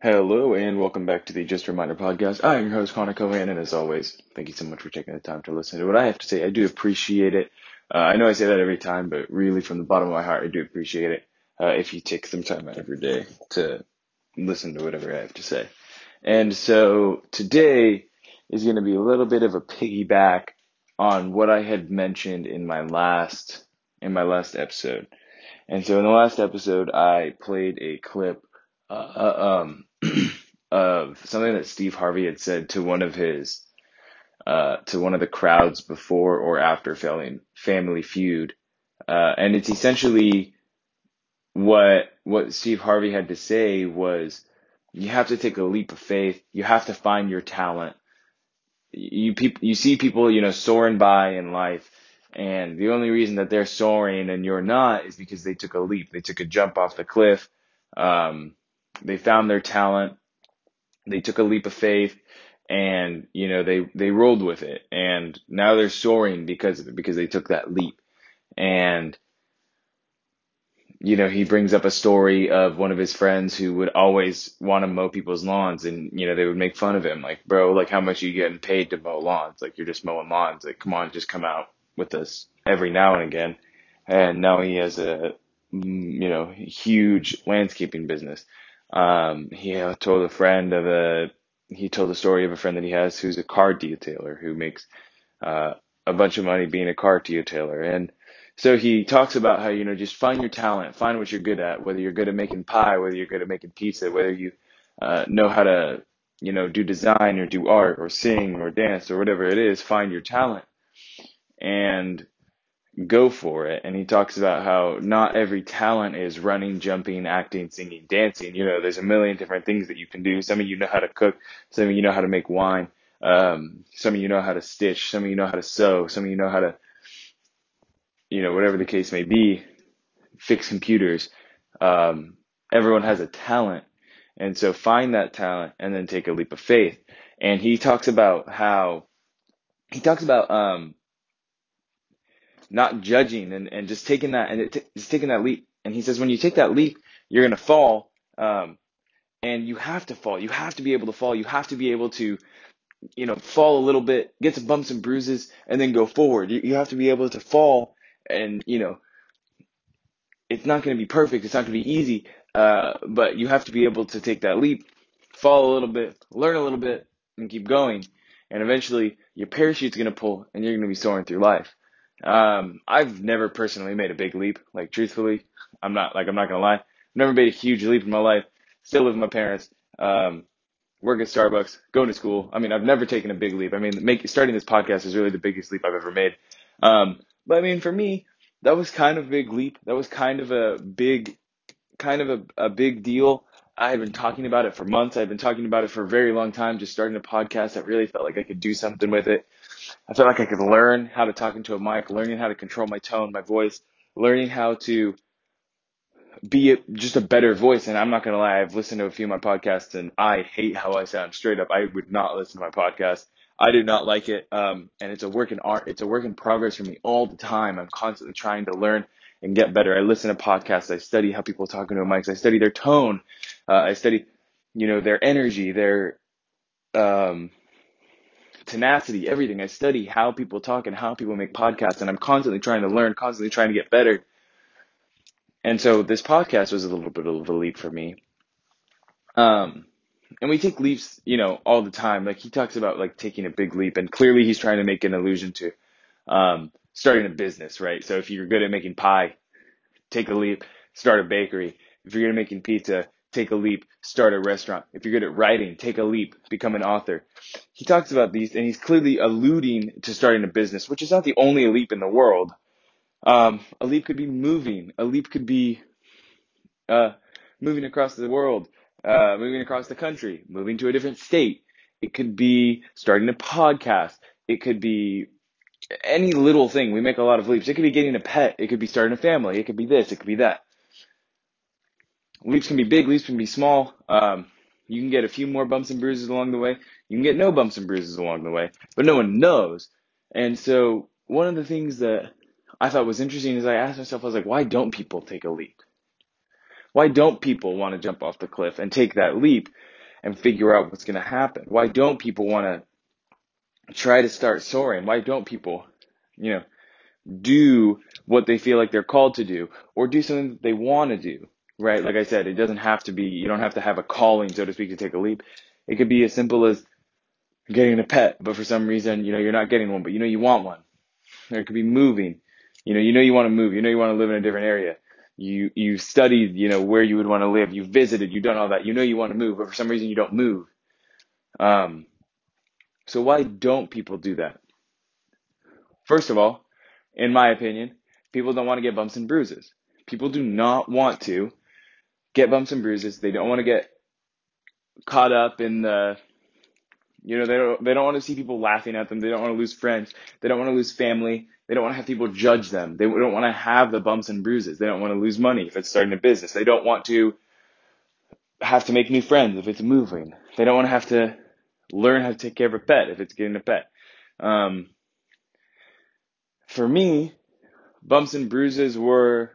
Hello and welcome back to the Just a Reminder podcast. I am your host Connor Cohan, and as always, thank you so much for taking the time to listen to what I have to say. I do appreciate it. I know I say that every time, but really from the bottom of my heart, I do appreciate it if you take some time out of your day to listen to whatever I have to say. And so today is going to be a little bit of a piggyback on what I had mentioned in my last episode. And so in the last episode, I played a clip of something that Steve Harvey had said to one of his, to one of the crowds before or after Family Feud. And it's essentially what Steve Harvey had to say was, you have to take a leap of faith. You have to find your talent. You see people, soaring by in life. And the only reason that they're soaring and you're not is because they took a leap. They took a jump off the cliff. They found their talent, they took a leap of faith, and, they rolled with it. And now they're soaring because of it, because they took that leap. And, he brings up a story of one of his friends who would always want to mow people's lawns, and, they would make fun of him. Like, bro, how much are you getting paid to mow lawns? Like, you're just mowing lawns. Like, come on, just come out with us every now and again. And now he has a, huge landscaping business. He told the story of a friend that he has who's a car detailer who makes a bunch of money being a car detailer. And so he talks about how, just find your talent, find what you're good at, whether you're good at making pie, whether you're good at making pizza, whether you know how to, do design or do art or sing or dance or whatever it is, find your talent and go for it. And he talks about how not every talent is running, jumping, acting, singing, dancing. There's a million different things that you can do. Some of you know how to cook. Some of you know how to make wine. Some of you know how to stitch. Some of you know how to sew. Some of you know how to, whatever the case may be, fix computers. Everyone has a talent. And so find that talent and then take a leap of faith. And he talks about not judging and just taking that just taking that leap. And he says, when you take that leap, you're going to fall. And you have to fall. You have to be able to fall. You have to be able to, fall a little bit, get some bumps and bruises and then go forward. You have to be able to fall and, it's not going to be perfect. It's not going to be easy. But you have to be able to take that leap, fall a little bit, learn a little bit and keep going. And eventually your parachute's going to pull and you're going to be soaring through life. I've never personally made a big leap, truthfully. I'm not gonna lie. I've never made a huge leap in my life. Still live with my parents, work at Starbucks, going to school. I've never taken a big leap. Starting this podcast is really the biggest leap I've ever made. But for me, that was kind of a big leap. That was kind of a big deal. I had been talking about it for months. I've been talking about it for a very long time, just starting a podcast. I really felt like I could do something with it. I felt like I could learn how to talk into a mic, learning how to control my tone, my voice, learning how to be just a better voice. And I'm not going to lie, I've listened to a few of my podcasts and I hate how I sound. Straight up, I would not listen to my podcast. I do not like it. And it's a work in art. It's a work in progress for me all the time. I'm constantly trying to learn and get better. I listen to podcasts. I study how people talk into mics. I study their tone. I study, their energy, their, tenacity, everything. I study how people talk and how people make podcasts, and I'm constantly trying to learn, constantly trying to get better. And so this podcast was a little bit of a leap for me. And we take leaps, all the time. He talks about taking a big leap, and clearly he's trying to make an allusion to starting a business, right? So if you're good at making pie, take a leap, start a bakery. If you're good at making pizza, take a leap, start a restaurant. If you're good at writing, take a leap, become an author. He talks about these, and he's clearly alluding to starting a business, which is not the only leap in the world. A leap could be moving. A leap could be moving across the world, moving across the country, moving to a different state. It could be starting a podcast. It could be any little thing. We make a lot of leaps. It could be getting a pet. It could be starting a family. It could be this. It could be that. Leaps can be big, leaps can be small. You can get a few more bumps and bruises along the way. You can get no bumps and bruises along the way, but no one knows. And so one of the things that I thought was interesting is I asked myself, why don't people take a leap? Why don't people want to jump off the cliff and take that leap and figure out what's going to happen? Why don't people want to try to start soaring? Why don't people, do what they feel like they're called to do, or do something that they want to do, right? Like I said, it doesn't have to be, you don't have to have a calling, so to speak, to take a leap. It could be as simple as getting a pet, but for some reason, you're not getting one, but you want one. Or it could be moving. You want to move. You want to live in a different area. You studied, where you would want to live. You visited. You've done all that. You want to move, but for some reason you don't move. So why don't people do that? First of all, in my opinion, people don't want to get bumps and bruises. People do not want to get bumps and bruises. They don't want to get caught up in the, they don't want to see people laughing at them. They don't want to lose friends. They don't want to lose family. They don't want to have people judge them. They don't want to have the bumps and bruises. They don't want to lose money if it's starting a business. They don't want to have to make new friends if it's moving. They don't want to have to learn how to take care of a pet if it's getting a pet. For me, bumps and bruises were,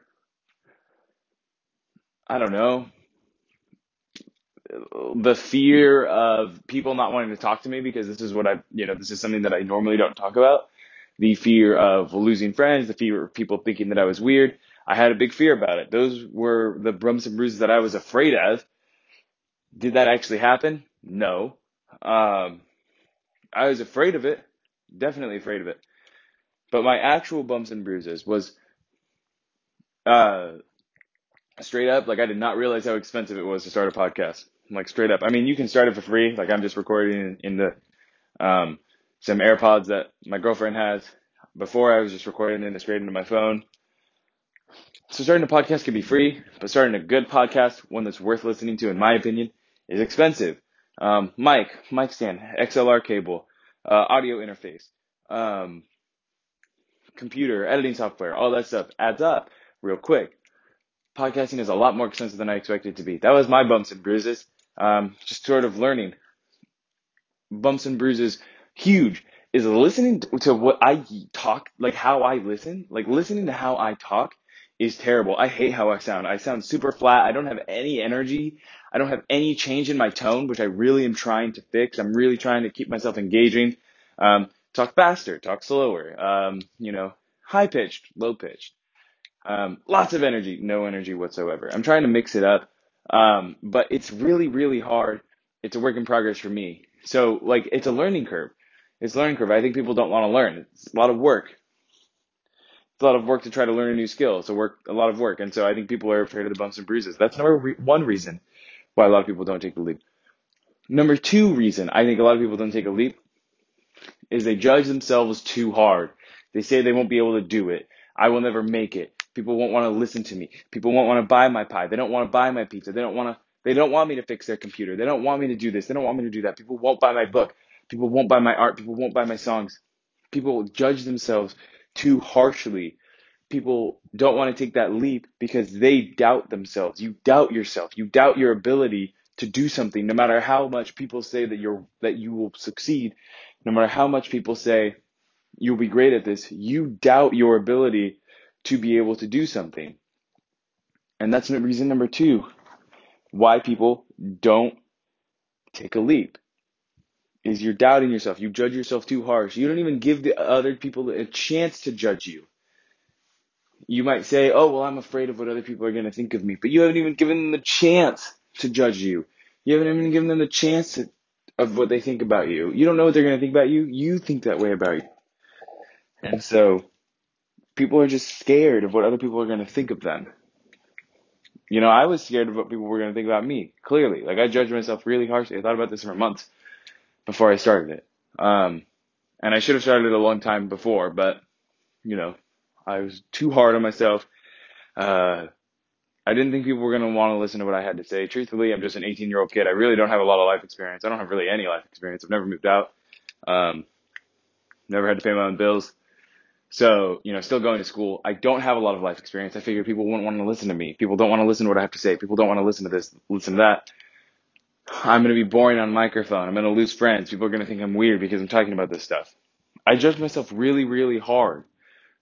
the fear of people not wanting to talk to me, because this is what this is something that I normally don't talk about. The fear of losing friends, the fear of people thinking that I was weird. I had a big fear about it. Those were the bumps and bruises that I was afraid of. Did that actually happen? No. I was afraid of it. Definitely afraid of it. But my actual bumps and bruises was, straight up, I did not realize how expensive it was to start a podcast. Straight up. You can start it for free. I'm just recording in the some AirPods that my girlfriend has. Before, I was just recording it straight into my phone. So starting a podcast can be free, but starting a good podcast, one that's worth listening to, in my opinion, is expensive. Mic stand, XLR cable, audio interface, computer, editing software, all that stuff adds up real quick. Podcasting is a lot more expensive than I expected it to be. That was my bumps and bruises. Just sort of learning. Bumps and bruises, huge, is listening to what I talk, how I listen. Listening to how I talk is terrible. I hate how I sound. I sound super flat. I don't have any energy. I don't have any change in my tone, which I really am trying to fix. I'm really trying to keep myself engaging. Talk faster, talk slower, high-pitched, low-pitched. Lots of energy, no energy whatsoever. I'm trying to mix it up. But it's really, really hard. It's a work in progress for me. So it's a learning curve. It's a learning curve. I think people don't want to learn. It's a lot of work. It's a lot of work to try to learn a new skill. It's a lot of work. And so I think people are afraid of the bumps and bruises. That's number one reason why a lot of people don't take the leap. Number two reason I think a lot of people don't take a leap is they judge themselves too hard. They say they won't be able to do it. I will never make it. People won't want to listen to me. People won't want to buy my pie. They don't want to buy my pizza. They don't want me to fix their computer. They don't want me to do this. They don't want me to do that. People won't buy my book. People won't buy my art. People won't buy my songs. People judge themselves too harshly. People don't want to take that leap because they doubt themselves. You doubt yourself. You doubt your ability to do something, no matter how much people say that you will succeed, no matter how much people say you'll be great at this. You doubt your ability to be able to do something. And that's reason number two why people don't take a leap, is you're doubting yourself. You judge yourself too harsh. You don't even give the other people a chance to judge you. You might say, oh, well, I'm afraid of what other people are going to think of me, but you haven't even given them the chance to judge you. You haven't even given them the chance of what they think about you. You don't know what they're going to think about you. You think that way about you. And so people are just scared of what other people are going to think of them. I was scared of what people were going to think about me, clearly. I judged myself really harshly. I thought about this for months before I started it. And I should have started it a long time before, but, I was too hard on myself. I didn't think people were going to want to listen to what I had to say. Truthfully, I'm just an 18-year-old kid. I really don't have a lot of life experience. I don't have really any life experience. I've never moved out. Never had to pay my own bills. So, still going to school, I don't have a lot of life experience. I figured people wouldn't want to listen to me. People don't want to listen to what I have to say. People don't want to listen to this, listen to that. I'm going to be boring on microphone. I'm going to lose friends. People are going to think I'm weird because I'm talking about this stuff. I judged myself really, really hard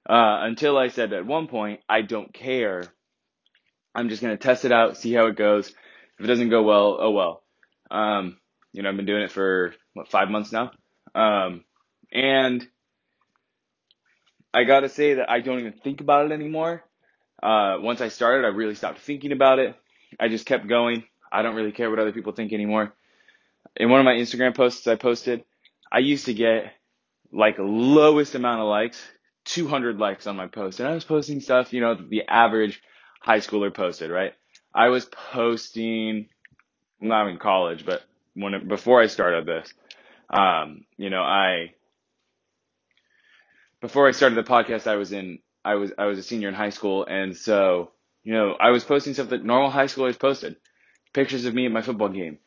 until I said at one point, I don't care I'm just going to test it out, see how it goes. If it doesn't go well, oh well. I've been doing it for, 5 months now? And I got to say that I don't even think about it anymore. Once I started, I really stopped thinking about it. I just kept going. I don't really care what other people think anymore. In one of my Instagram posts I posted, I used to get lowest amount of likes, 200 likes on my post. And I was posting stuff, the average high schooler posted, right? I was posting, not in college, but before I started this, before I started the podcast, I was a senior in high school. And so, I was posting stuff that normal high schoolers posted. Pictures of me at my football game.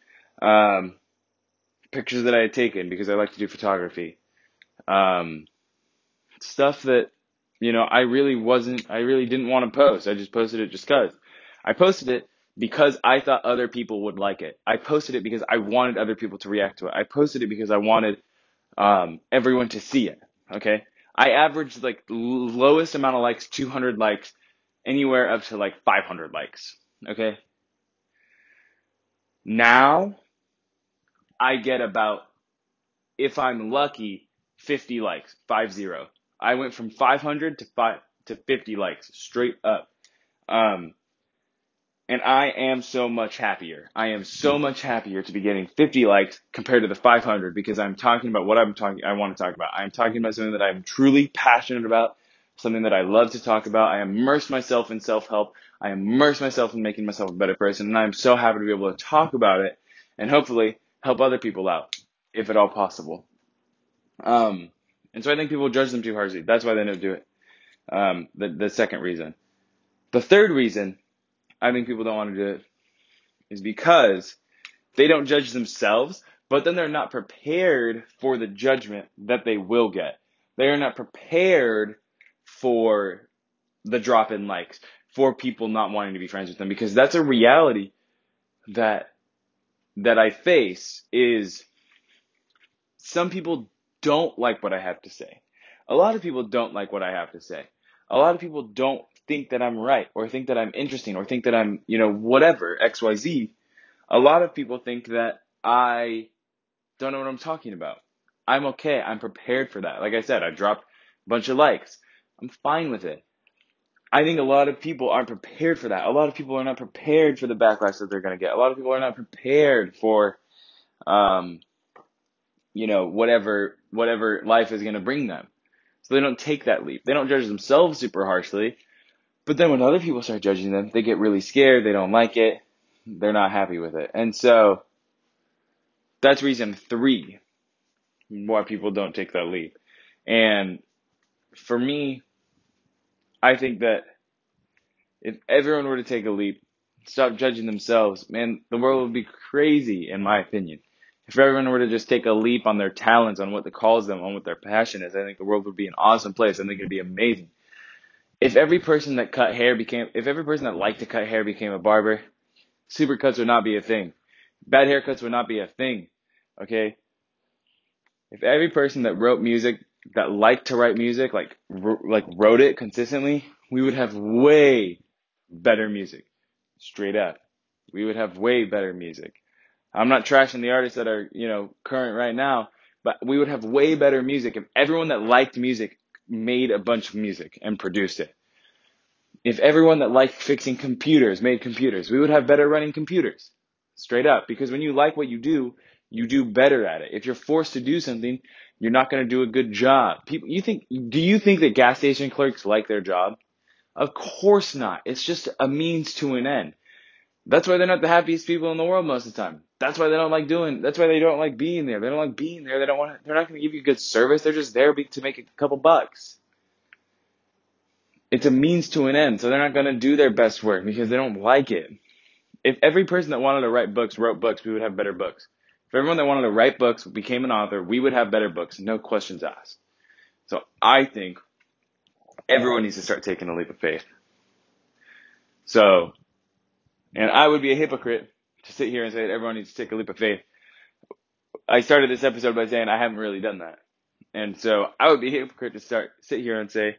Pictures that I had taken because I like to do photography. Stuff that, I really didn't want to post. I just posted it just cause. I posted it because I thought other people would like it. I posted it because I wanted other people to react to it. I posted it because I wanted, everyone to see it. Okay. I averaged lowest amount of likes, 200 likes, anywhere up to 500 likes. Okay. Now I get about, if I'm lucky, 50 likes, 50. I went from 500 to 50 likes straight up. And I am so much happier. I am so much happier to be getting 50 likes compared to the 500 because I'm talking about what I want to talk about. I'm talking about something that I'm truly passionate about, something that I love to talk about. I immerse myself in self-help. I immerse myself in making myself a better person. And I'm so happy to be able to talk about it and hopefully help other people out if at all possible. And so I think people judge them too harshly. That's why they don't do it. The second reason. The third reason I think people don't want to do it is because they don't judge themselves, but then they're not prepared for the judgment that they will get. They are not prepared for the drop in likes, for people not wanting to be friends with them, because that's a reality that I face is some people don't like what I have to say. A lot of people don't like what I have to say. A lot of people don't think that I'm right or think that I'm interesting or think that I'm, whatever, XYZ. A lot of people think that I don't know what I'm talking about. I'm okay. I'm prepared for that. Like I said, I dropped a bunch of likes. I'm fine with it. I think a lot of people aren't prepared for that. A lot of people are not prepared for the backlash that they're going to get. A lot of people are not prepared for, whatever life is going to bring them. So they don't take that leap. They don't judge themselves super harshly. But then when other people start judging them, they get really scared. They don't like it. They're not happy with it. And so that's reason 3 why people don't take that leap. And for me, I think that if everyone were to take a leap, stop judging themselves, man, the world would be crazy, in my opinion. If everyone were to just take a leap on their talents, on what calls them, on what their passion is, I think the world would be an awesome place. I think it'd be amazing. If every person that if every person that liked to cut hair became a barber, Supercuts would not be a thing. Bad haircuts would not be a thing. Okay. If every person that wrote music, that liked to write music, wrote it consistently, we would have way better music. Straight up. We would have way better music. I'm not trashing the artists that are, current right now, but we would have way better music if everyone that liked music made a bunch of music and produced it. If everyone that liked fixing computers made computers, we would have better running computers. Straight up. Because when you like what you do better at it. If you're forced to do something, you're not going to do a good job. Do you think that gas station clerks like their job? Of course not. It's just a means to an end. That's why they're not the happiest people in the world most of the time. That's why they don't like being there. They don't like being there. They're not going to give you good service. They're just there to make a couple bucks. It's a means to an end. So they're not going to do their best work because they don't like it. If every person that wanted to write books wrote books, we would have better books. If everyone that wanted to write books became an author, we would have better books. No questions asked. So I think everyone needs to start taking a leap of faith. So, and I would be a hypocrite to sit here and say that everyone needs to take a leap of faith. I started this episode by saying I haven't really done that. And so I would be a hypocrite to sit here and say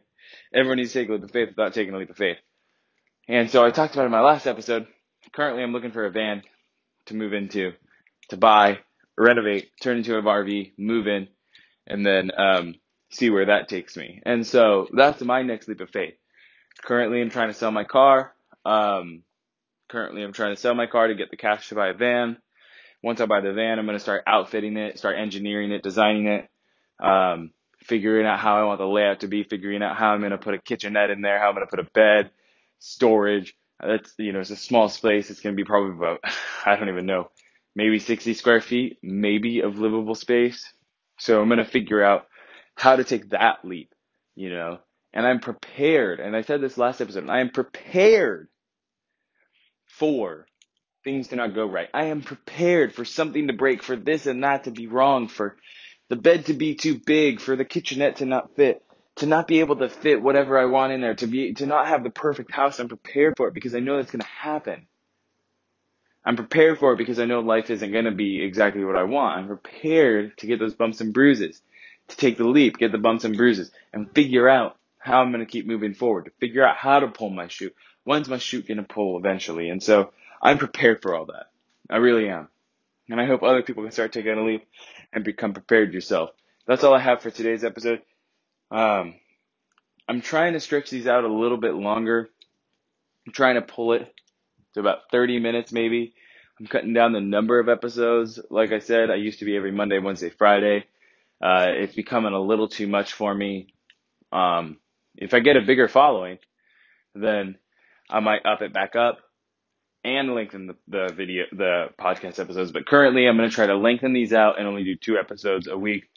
everyone needs to take a leap of faith without taking a leap of faith. And so I talked about it in my last episode. Currently, I'm looking for a van to move into, to buy, renovate, turn into an RV, move in, and then see where that takes me. And so that's my next leap of faith. Currently, I'm trying to sell my car. To get the cash to buy a van. Once I buy the van, I'm going to start outfitting it, start engineering it, designing it, figuring out how I want the layout to be, figuring out how I'm going to put a kitchenette in there, how I'm going to put a bed, storage. That's, you know, it's a small space. It's going to be probably about, I don't even know, maybe 60 square feet, maybe, of livable space. So I'm going to figure out how to take that leap, you know, and I'm prepared. And I said this last episode, I am prepared for things to not go right. I am prepared for something to break, for this and that to be wrong, for the bed to be too big, for the kitchenette to not fit, to not be able to fit whatever I want in there, to not have the perfect house. I'm prepared for it because I know that's going to happen. I'm prepared for it because I know life isn't going to be exactly what I want. I'm prepared to get those bumps and bruises, to take the leap, get the bumps and bruises, and figure out how I'm going to keep moving forward, to figure out how to pull my chute. When's my chute going to pull eventually? And so I'm prepared for all that. I really am. And I hope other people can start taking a leap and become prepared yourself. That's all I have for today's episode. I'm trying to stretch these out a little bit longer. I'm trying to pull it to about 30 minutes maybe. I'm cutting down the number of episodes. Like I said, I used to be every Monday, Wednesday, Friday. It's becoming a little too much for me. If I get a bigger following, then I might up it back up and lengthen the podcast episodes. But currently I'm going to try to lengthen these out and only do 2 episodes a week.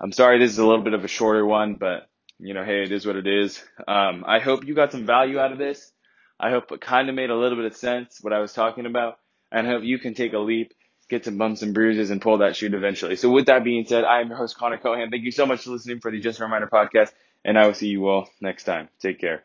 I'm sorry this is a little bit of a shorter one, but, you know, hey, it is what it is. I hope you got some value out of this. I hope it kind of made a little bit of sense what I was talking about. And I hope you can take a leap, get some bumps and bruises, and pull that chute eventually. So with that being said, I am your host, Connor Cohan. Thank you so much for listening for the Just a Reminder podcast, and I will see you all next time. Take care.